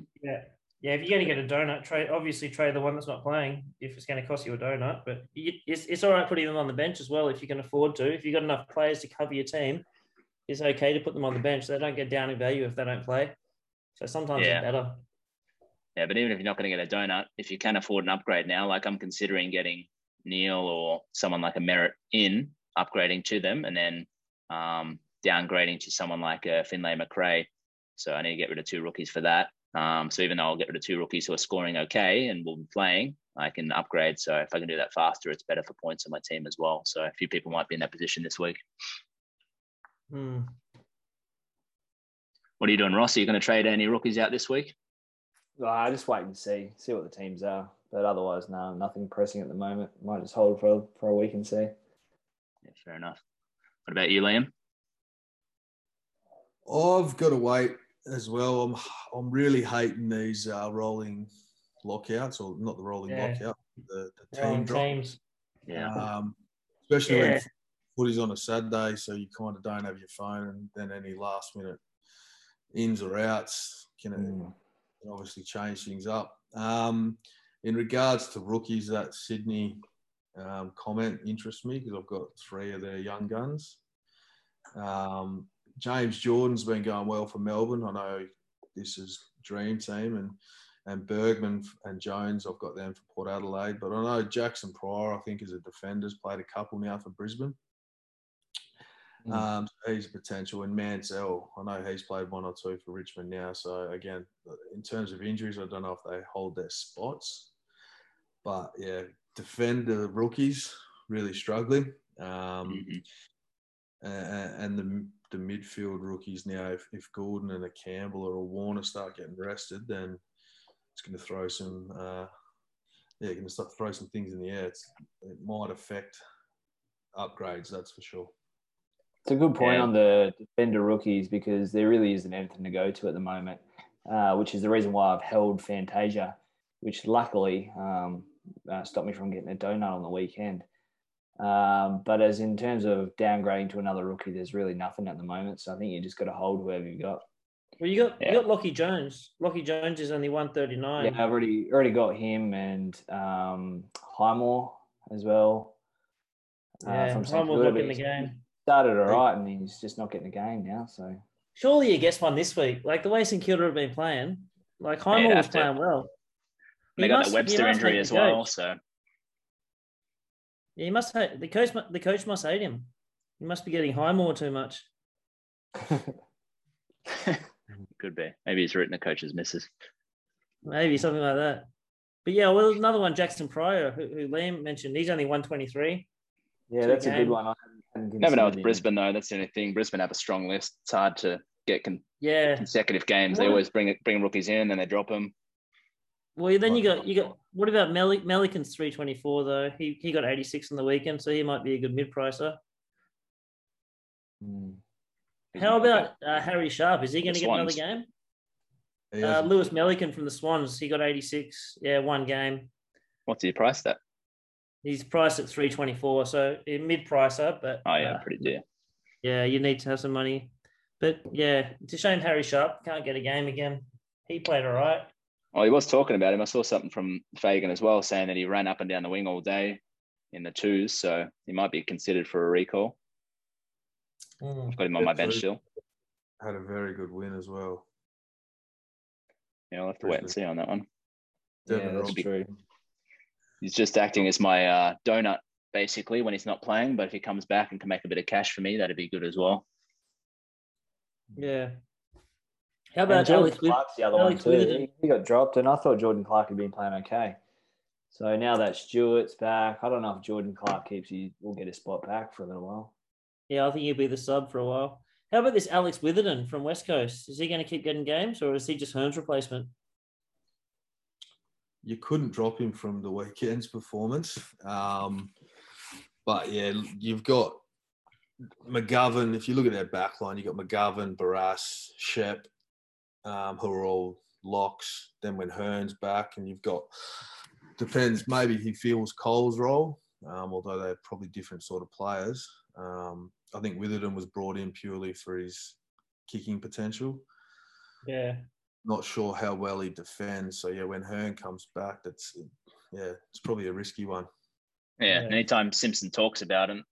If you're going to get a donut, obviously trade the one that's not playing if it's going to cost you a donut. But it's all right putting them on the bench as well if you can afford to. If you've got enough players to cover your team, it's okay to put them on the bench. They don't get down in value if they don't play. So sometimes it's better. Yeah, but even if you're not going to get a donut, if you can afford an upgrade now, like I'm considering getting Neale or someone like a Merritt in, upgrading to them, and then downgrading to someone like a Finlay McRae. So I need to get rid of two rookies for that. So even though I'll get rid of two rookies who are scoring okay and will be playing, I can upgrade. So if I can do that faster, it's better for points on my team as well. So a few people might be in that position this week. Hmm. What are you doing, Ross? Are you going to trade any rookies out this week? I just wait and see what the teams are. But otherwise, no, nothing pressing at the moment. Might just hold for a week and see. Yeah, fair enough. What about you, Liam? I've got to wait as well. I'm really hating these rolling lockouts, or not the rolling lockout, the team drop. Teams. Yeah. Especially when footy's on a Saturday, so you kind of don't have your phone, and then any last minute ins or outs can obviously change things up. In regards to rookies, that Sydney comment interests me because I've got three of their young guns. James Jordan's been going well for Melbourne. I know this is Dream Team, and Bergman and Jones, I've got them for Port Adelaide. But I know Jackson Pryor, I think, is a defender's played a couple now for Brisbane. So he's potential. And Mansell, I know he's played one or two for Richmond now. So, again, in terms of injuries, I don't know if they hold their spots. But, yeah, defender rookies really struggling. And the midfield rookies now, if Gordon and a Campbell or a Warner start getting rested, then it's going to throw some things in the air. It might affect upgrades, that's for sure. It's a good point on the defender rookies because there really isn't anything to go to at the moment, which is the reason why I've held Fantasia, which luckily stopped me from getting a donut on the weekend. But as in terms of downgrading to another rookie, there's really nothing at the moment. So I think you just got to hold whoever you got. Well, you got Lockie Jones. Lockie Jones is only 139. Yeah, I've already got him and Highmore as well. Yeah, Highmore's not getting the game. Started all right, and he's just not getting the game now. So surely you guess one this week. Like the way St Kilda have been playing, like Highmore was playing well. They got that Webster injury as well, so. Yeah, he must hate the coach. The coach must hate him. He must be getting Highmore too much. Could be. Maybe he's written the coach's missus. Maybe something like that. But yeah, well, another one, Jackson Pryor, who Liam mentioned. He's only 123. Yeah, that's a good one. You never know with Brisbane though. That's the only thing. Brisbane have a strong list. It's hard to get consecutive games. They always bring rookies in and then they drop them. Well, then you got. What about Melican's 324 though? He got 86 on the weekend, so he might be a good mid-pricer. How about Harry Sharp? Is he going to get another game? Lewis Melican from the Swans. He got 86. Yeah, one game. What's he priced at? He's priced at 324, so mid-pricer. But pretty dear. Yeah, you need to have some money. But yeah, it's a shame Harry Sharp can't get a game again. He played all right. Well, he was talking about him. I saw something from Fagan as well, saying that he ran up and down the wing all day in the twos, so he might be considered for a recall. I've got him on my bench still. Had a very good win as well. Yeah, I'll have to wait and see on that one. Yeah, that's true. He's just acting as my donut, basically, when he's not playing, but if he comes back and can make a bit of cash for me, that'd be good as well. Yeah. How about Jordan Clark's the other one too? He got dropped, and I thought Jordan Clark had been playing okay. So now that Stewart's back, I don't know if Jordan Clark will get a spot back for a little while. Yeah, I think he'll be the sub for a while. How about this Alex Witherden from West Coast? Is he going to keep getting games, or is he just Hearn's replacement? You couldn't drop him from the weekend's performance. But, yeah, you've got McGovern. If you look at their back line, you've got McGovern, Barras, Shep, who are all locks. Then when Hearn's back, and you've got – depends, maybe he feels Cole's role, although they're probably different sort of players. I think Witherden was brought in purely for his kicking potential. Yeah. Not sure how well he defends. So, yeah, when Hearn comes back, that's it's probably a risky one. Yeah, and anytime Simpson talks about him,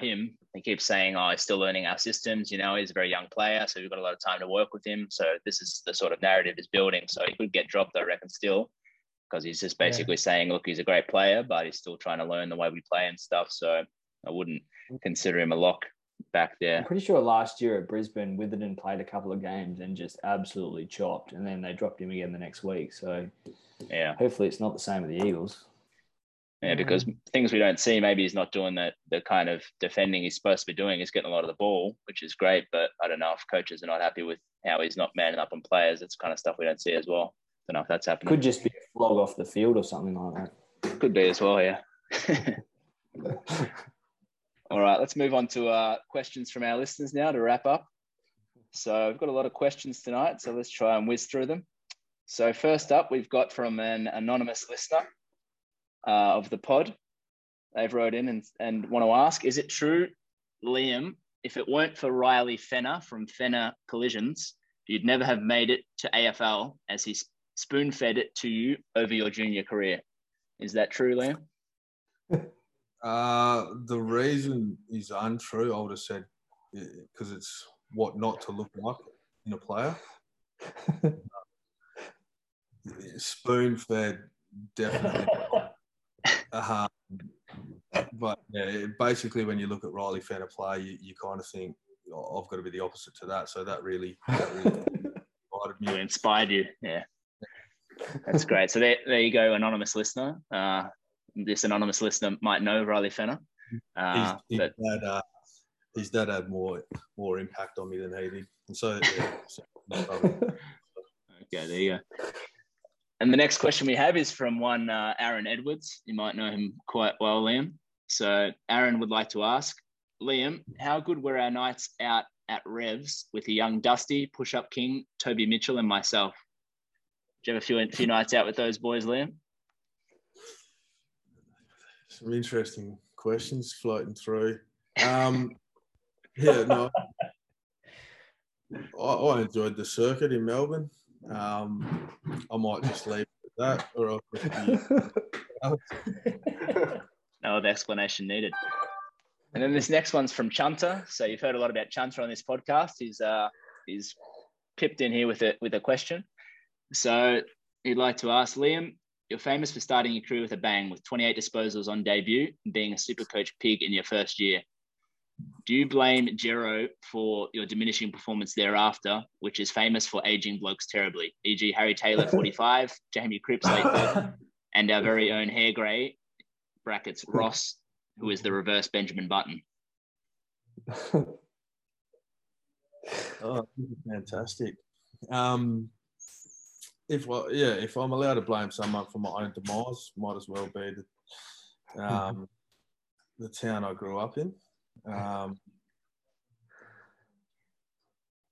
him. He keeps saying, oh, he's still learning our systems. You know, he's a very young player, so we've got a lot of time to work with him. So this is the sort of narrative he's building. So he could get dropped, I reckon, still, because he's just basically saying, look, he's a great player, but he's still trying to learn the way we play and stuff. So I wouldn't consider him a lock back there. I'm pretty sure last year at Brisbane, Witherden played a couple of games and just absolutely chopped, and then they dropped him again the next week. So yeah, hopefully it's not the same with the Eagles. Yeah, because things we don't see, maybe he's not doing that, the kind of defending he's supposed to be doing. He's getting a lot of the ball, which is great, but I don't know if coaches are not happy with how he's not manning up on players. It's kind of stuff we don't see as well. I don't know if that's happening. Could just be a flog off the field or something like that. Could be as well, yeah. All right, let's move on to questions from our listeners now to wrap up. So we've got a lot of questions tonight, so let's try and whiz through them. So first up, we've got from an anonymous listener of the pod. They've wrote in and want to ask, is it true, Liam, if it weren't for Riley Fenner from Fenner Collisions, you'd never have made it to AFL as he spoon-fed it to you over your junior career? Is that true, Liam? The reason is untrue, I would have said, because it's what not to look like in a player. Spoon-fed, definitely. But yeah, basically, when you look at Riley Fenner play, you kind of think, oh, I've got to be the opposite to that. So that really inspired me. It inspired you, yeah. That's great. So there you go, anonymous listener. This anonymous listener might know Riley Fenner. His dad had more impact on me than he did. And so, yeah, no problem. Okay, there you go. And the next question we have is from one Aaron Edwards. You might know him quite well, Liam. So Aaron would like to ask, Liam, how good were our nights out at Revs with a young Dusty, Push-Up King, Toby Mitchell and myself? Did you have a few nights out with those boys, Liam? Some interesting questions floating through. I enjoyed the circuit in Melbourne. I might just leave it at that, or I'll no other explanation needed. And then this next one's from Chunter. So you've heard a lot about Chunter on this podcast. He's pipped in here with a question. So he'd like to ask, Liam, you're famous for starting your career with a bang, with 28 disposals on debut and being a Supercoach pig in your first year. Do you blame Jero for your diminishing performance thereafter, which is famous for aging blokes terribly, e.g. Harry Taylor, 45, Jamie Cripps, late third, and our very own hair grey, brackets Ross, who is the reverse Benjamin Button? Oh, fantastic. If I'm allowed to blame someone for my own demise, might as well be the town I grew up in.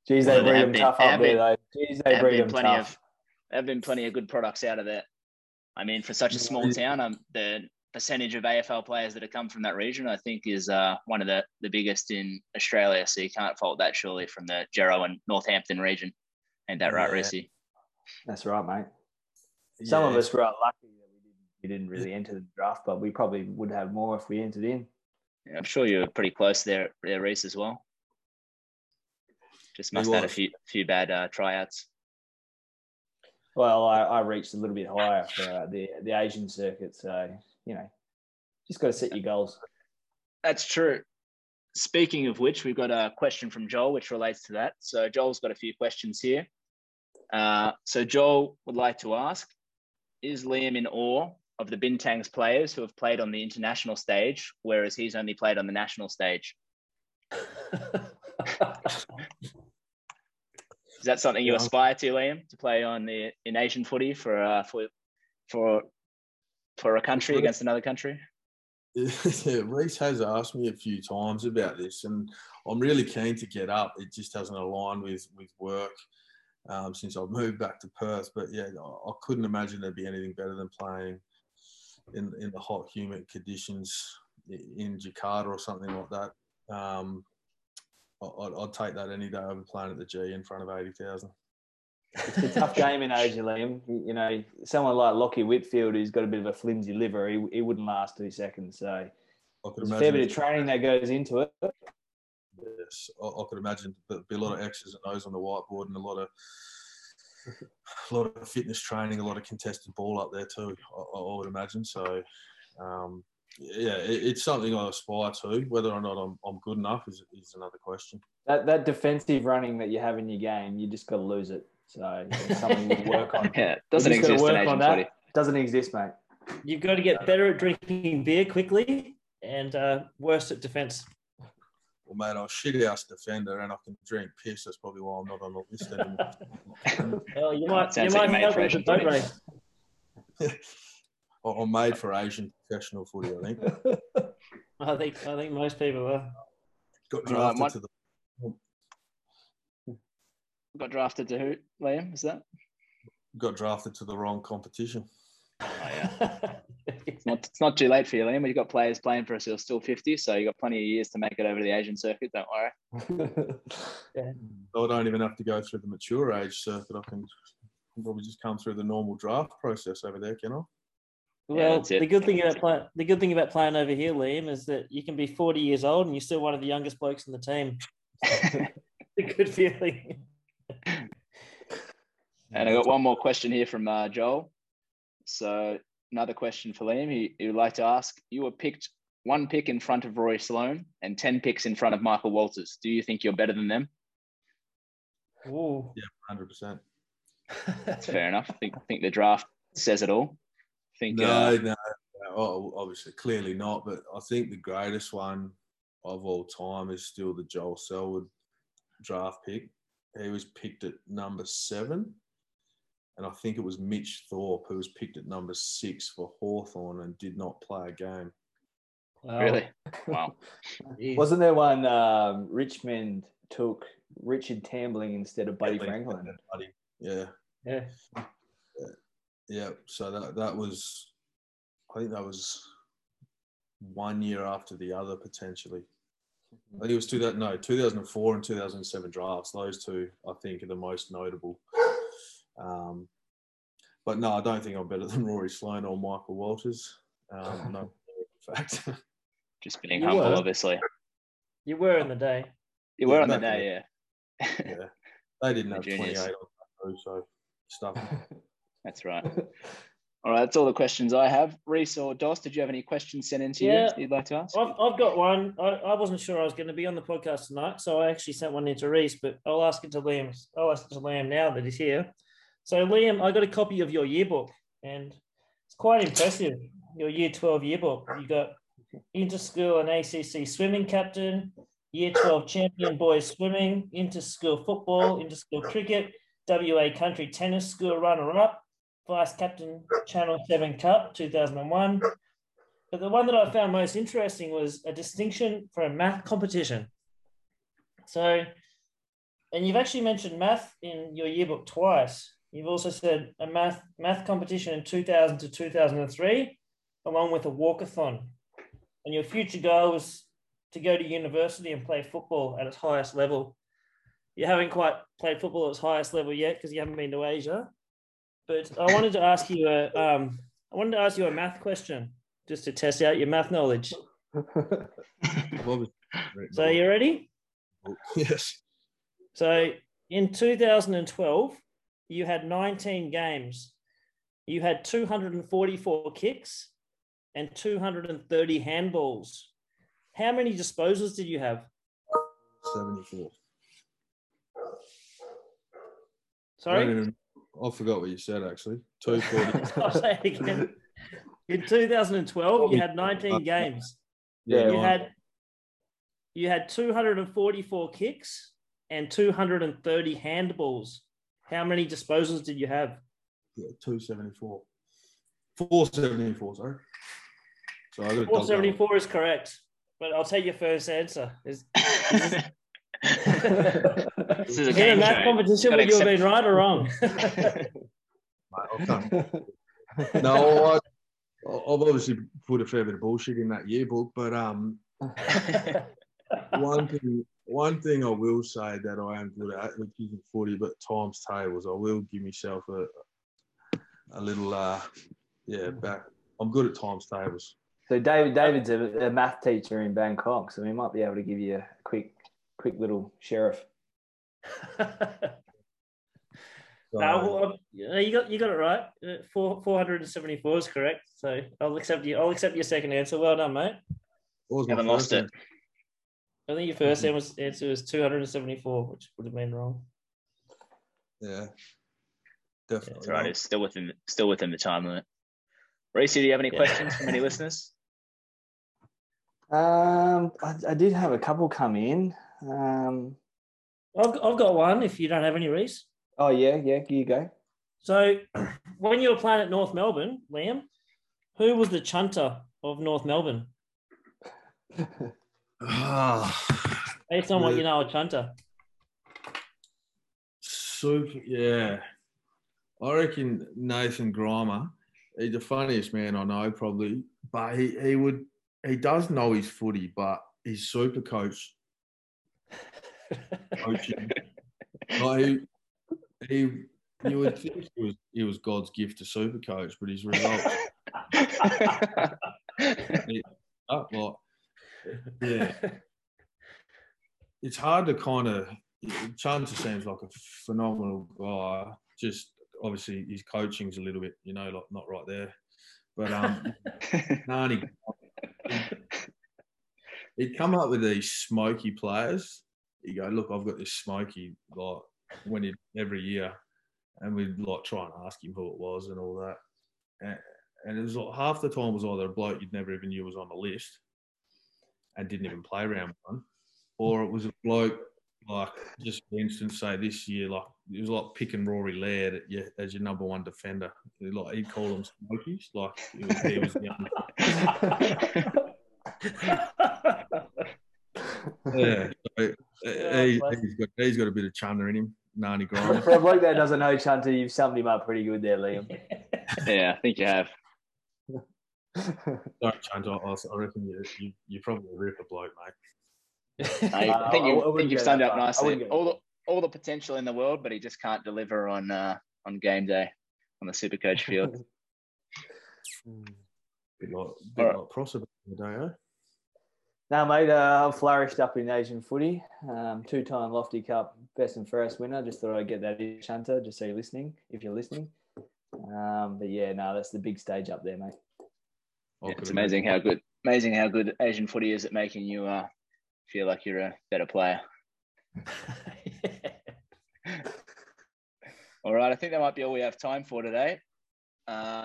Geez, they breed them tough up there, though. Geez, they breed them tough. There have been plenty of good products out of that. I mean, for such a small town, the percentage of AFL players that have come from that region, I think, is one of the biggest in Australia. So you can't fault that, surely, from the Jero and Northampton region. Ain't that right, Rissy? That's right, mate. Some of us were lucky that we didn't really enter the draft, but we probably would have more if we entered in. Yeah, I'm sure you were pretty close there, Reese, as well. Just must have had a few bad tryouts. Well, I reached a little bit higher for the Asian circuit, so, you know, just got to set your goals. That's true. Speaking of which, we've got a question from Joel, which relates to that. So Joel's got a few questions here. So Joel would like to ask, is Liam in awe of the Bintang's players who have played on the international stage, whereas he's only played on the national stage? Is that something you aspire to, Liam, to play on in Asian footy for a country against another country? Yeah, Reece has asked me a few times about this, and I'm really keen to get up. It just doesn't align with work. Since I've moved back to Perth, but yeah, I couldn't imagine there'd be anything better than playing in the hot, humid conditions in Jakarta or something like that. I'd take that any day over playing at the G in front of 80,000. It's a tough game in Asia, Liam. You know, someone like Lockie Whitfield, who's got a bit of a flimsy liver, he wouldn't last 2 seconds. So I could imagine. A fair bit of training that goes into it. Yes, I could imagine there'd be a lot of X's and O's on the whiteboard and a lot of fitness training, a lot of contested ball up there too, I would imagine. So, yeah, it's something I aspire to. Whether or not I'm good enough is another question. That defensive running that you have in your game, you just got to lose it. So it's something you work on. Yeah, doesn't exist in Agent 40. Doesn't exist, mate. You've got to get better at drinking beer quickly and worse at defence. Well, mate, I'm a shit-house defender and I can drink piss. That's probably why I'm not on the list anymore. Well, you might made for Asian footy. I'm made for Asian professional footy, I think. I think most people are. Got drafted to who, Liam? Is that? Got drafted to the wrong competition. Oh, yeah. It's not too late for you, Liam. We've got players playing for us who are still 50, so you've got plenty of years to make it over to the Asian circuit, don't worry. Yeah. I don't even have to go through the mature age circuit. I can probably just come through the normal draft process over there, can I? Well, yeah, the good thing about playing over here, Liam, is that you can be 40 years old and you're still one of the youngest blokes in the team. It's a good feeling. And I got one more question here from Joel. So another question for Liam. He would like to ask, you were picked one pick in front of Roy Sloan and 10 picks in front of Michael Walters. Do you think you're better than them? Ooh. Yeah, 100%. That's fair enough. I think the draft says it all. No, obviously, clearly not. But I think the greatest one of all time is still the Joel Selwood draft pick. He was picked at number 7. And I think it was Mitch Thorpe who was picked at number 6 for Hawthorn and did not play a game. Wow. Really? Wow. Wasn't there one Richmond took Richard Tambling instead of Buddy Franklin? Yeah. So that was, I think that was 1 year after the other potentially. I think it was 2004 and 2007 drafts. Those two, I think, are the most notable. But no, I don't think I'm better than Rory Sloan or Michael Walters. No, in fact. Just being humble, obviously. You were in the day. You were on the day, yeah. Yeah. They didn't have 28 on that, so stuff. That's right. All right, that's all the questions I have. Reese or Dos, did you have any questions sent in to you that you'd like to ask? I've got one. I wasn't sure I was going to be on the podcast tonight, so I actually sent one in to Reese, but I'll ask it to Liam. I'll ask it to Liam now that he's here. So, Liam, I got a copy of your yearbook, and it's quite impressive, your Year 12 yearbook. You got inter-school and ACC swimming captain, Year 12 champion boys swimming, inter-school football, inter-school cricket, WA country tennis school runner-up, Vice Captain Channel 7 Cup 2001. But the one that I found most interesting was a distinction for a math competition. So, and you've actually mentioned math in your yearbook twice. You've also said a math competition in 2000 to 2003, along with a walkathon. And your future goal was to go to university and play football at its highest level. You haven't quite played football at its highest level yet because you haven't been to Asia. But I wanted to ask you a math question just to test out your math knowledge. So you ready? Yes. So in 2012, you had 19 games. You had 244 kicks and 230 handballs. How many disposals did you have? 74. Sorry? I forgot what you said, actually. 240. I'll say it again. In 2012, you had 19 games. Yeah, you had 244 kicks and 230 handballs. How many disposals did you have? Yeah, 274. 474, sorry. So 474 is correct, but I'll take your first answer. This is a game that competition, would you have been right or wrong? No, I've obviously put a fair bit of bullshit in that yearbook, but one thing I will say that I am good at, which isn't footy, but times tables. I will give myself a little, I'm good at times tables. So David's a math teacher in Bangkok, so he might be able to give you a quick little sheriff. You got it right. 474 is correct. So I'll accept your second answer. Well done, mate. Haven't lost it. I think your first answer was 274, which would have been wrong. Yeah, definitely. That's right. It's still within the time limit. Reece, do you have any questions from any listeners? I did have a couple come in. I've got one. If you don't have any, Reece. Oh yeah. Here you go. So, when you were playing at North Melbourne, Liam, who was the chunter of North Melbourne? Based on what you know, a chunter. I reckon Nathan Grimer. He's the funniest man I know, probably. But he does know his footy, but he's Supercoach coaching. Like you would think he was God's gift to Supercoach, but his results. It's hard to Chancer seems like a phenomenal guy. Just obviously his coaching's a little bit, like not right there. But he'd come up with these smoky players. You go, look, I've got this smoky every year, and we'd try and ask him who it was and all that. And it was half the time was either a bloke you'd never even knew was on the list and didn't even play round one, or it was a bloke just for instance, say this year, it was picking Rory Laird as your number one defender. He'd call them smokies. He was the yeah. So, he's got a bit of chunter in him, Nani Grimes. For a bloke that doesn't know chunter, you've summed him up pretty good there, Liam. Yeah, I think you have. Sorry, chunter, I reckon you probably rip a bloke, mate. I think you've summed up nicely. All the potential in the world, but he just can't deliver on game day on the Supercoach field. Bit like Prosser in the day, eh? No, mate, I've flourished up in Asian footy. 2-time Lofty Cup best and fairest winner. Just thought I'd get that in, Chanter, just so you're listening, if you're listening. That's the big stage up there, mate. Yeah, it's amazing how good Asian footy is at making you feel like you're a better player. Yeah. All right, I think that might be all we have time for today.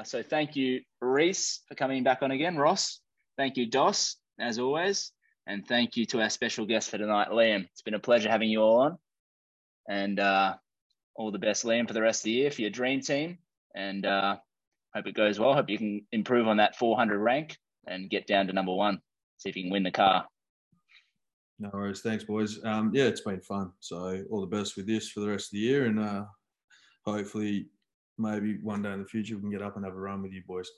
So thank you, Reece, for coming back on again. Ross, thank you, Dos, as always. And thank you to our special guest for tonight, Liam. It's been a pleasure having you all on. And all the best, Liam, for the rest of the year for your dream team. And hope it goes well. Hope you can improve on that 400 rank and get down to number 1. See if you can win the car. No worries. Thanks, boys. It's been fun. So all the best with this for the rest of the year, and hopefully maybe one day in the future we can get up and have a run with you boys.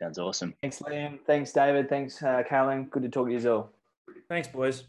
Sounds awesome. Thanks, Liam. Thanks, David. Thanks, Carolyn. Good to talk to you all. Thanks, boys.